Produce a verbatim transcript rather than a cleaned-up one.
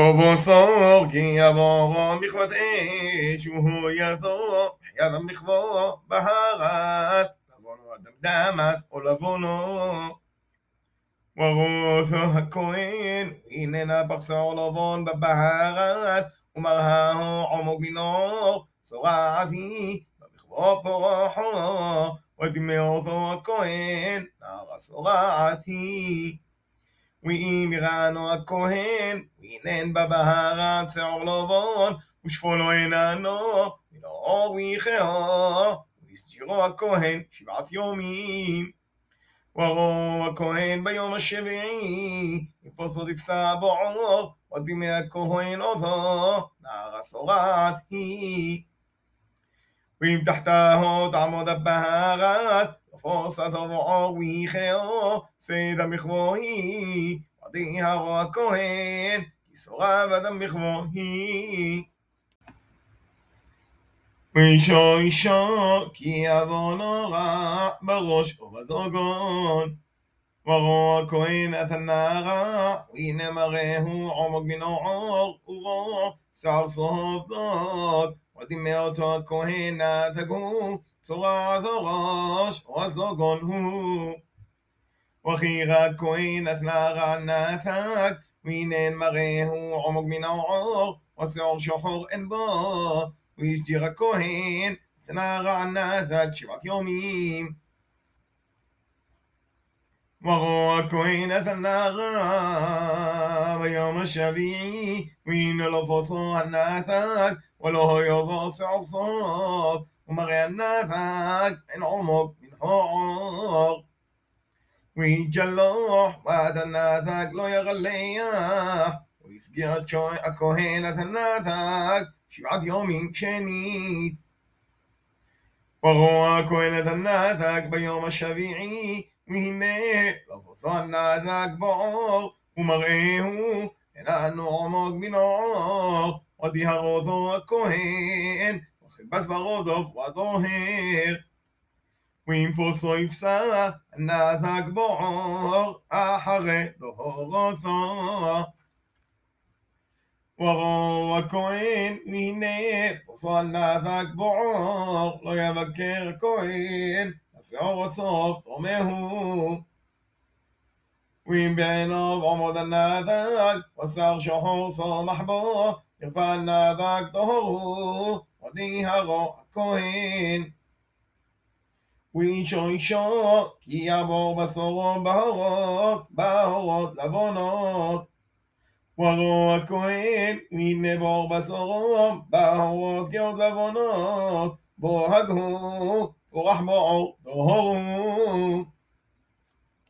ובשר כי יבוא מכבת אש והוא יזור ידם לכבו בהרס לבונו הדמדמת או לבונו ורוס הכהן הננה בחסור לבון בבהרס ומרהו עמוק מנור צורעתי במכבו פורחו ודמעותו הכהן נער צורעתי ואם יראנו הכהן, וינן בבהרה צעור לבון, ושפולו עננו, ולאור ויחאו, ויסג'ירו הכהן שבעת יומים. וראו הכהן ביום השביעי, יפוסו תפסה בעור, ודמי הכהן אותו, נער הסורת היא. ואם תחתהו תעמוד הבהרת, פוסת ובעור ויחאו, סדה מכבו היא, ודהרו הכהן, כי שורה ודם מכבו היא. ואישו אישו, כי עוון נורא, בראש ובזוגון. וראו הכהן את הנערה, והנה מראהו עומק מנעור, וראו שער סופדות, ודמי אותו הכהן את הגוף, צורה זו ראש וזוגון הוא. וחיר הכהן את נערה נתק, והנן מראהו עומק מנעור, ושעור שחור אין בו, וישג'יר הכהן את נערה נתק שבעת יומים. וראו הכהן את הנערה ביום השביעי, והנה לא פוסו הנתק, ולא יבוא שעור סוף, ומראה הנתק אין עומק מנעור. ויג'לוח ואת הנתק לא יגלח, ויסגיר הכהן את הנתק שבעת יומים שנית. וראו הכהן את הנתק ביום השביעי, והנה לבוסו הנתק בעור, ומראהו איננו עמוק מנעור, ודהר אותו הכהן וכיבס ברודו ודוהר. ואם פוסו יפסה הנתק בעור, אחרי דהרותו. וראו הכהן והנה פוסו הנתק בעור, לא יבקר הכהן השעור הסוף תומהו. ואם בעיניו עמוד הנתק, ושער שחור סומח בו, ירפא הנתק טהור, ודהרו הכהן. ואישו אישו, כי יעבור בשורו בהורות, בהורות לבונות. וראו הכהן, והנה בור בשורו, בהורות גאות לבונות, בו הגהו ורחמו דהורו.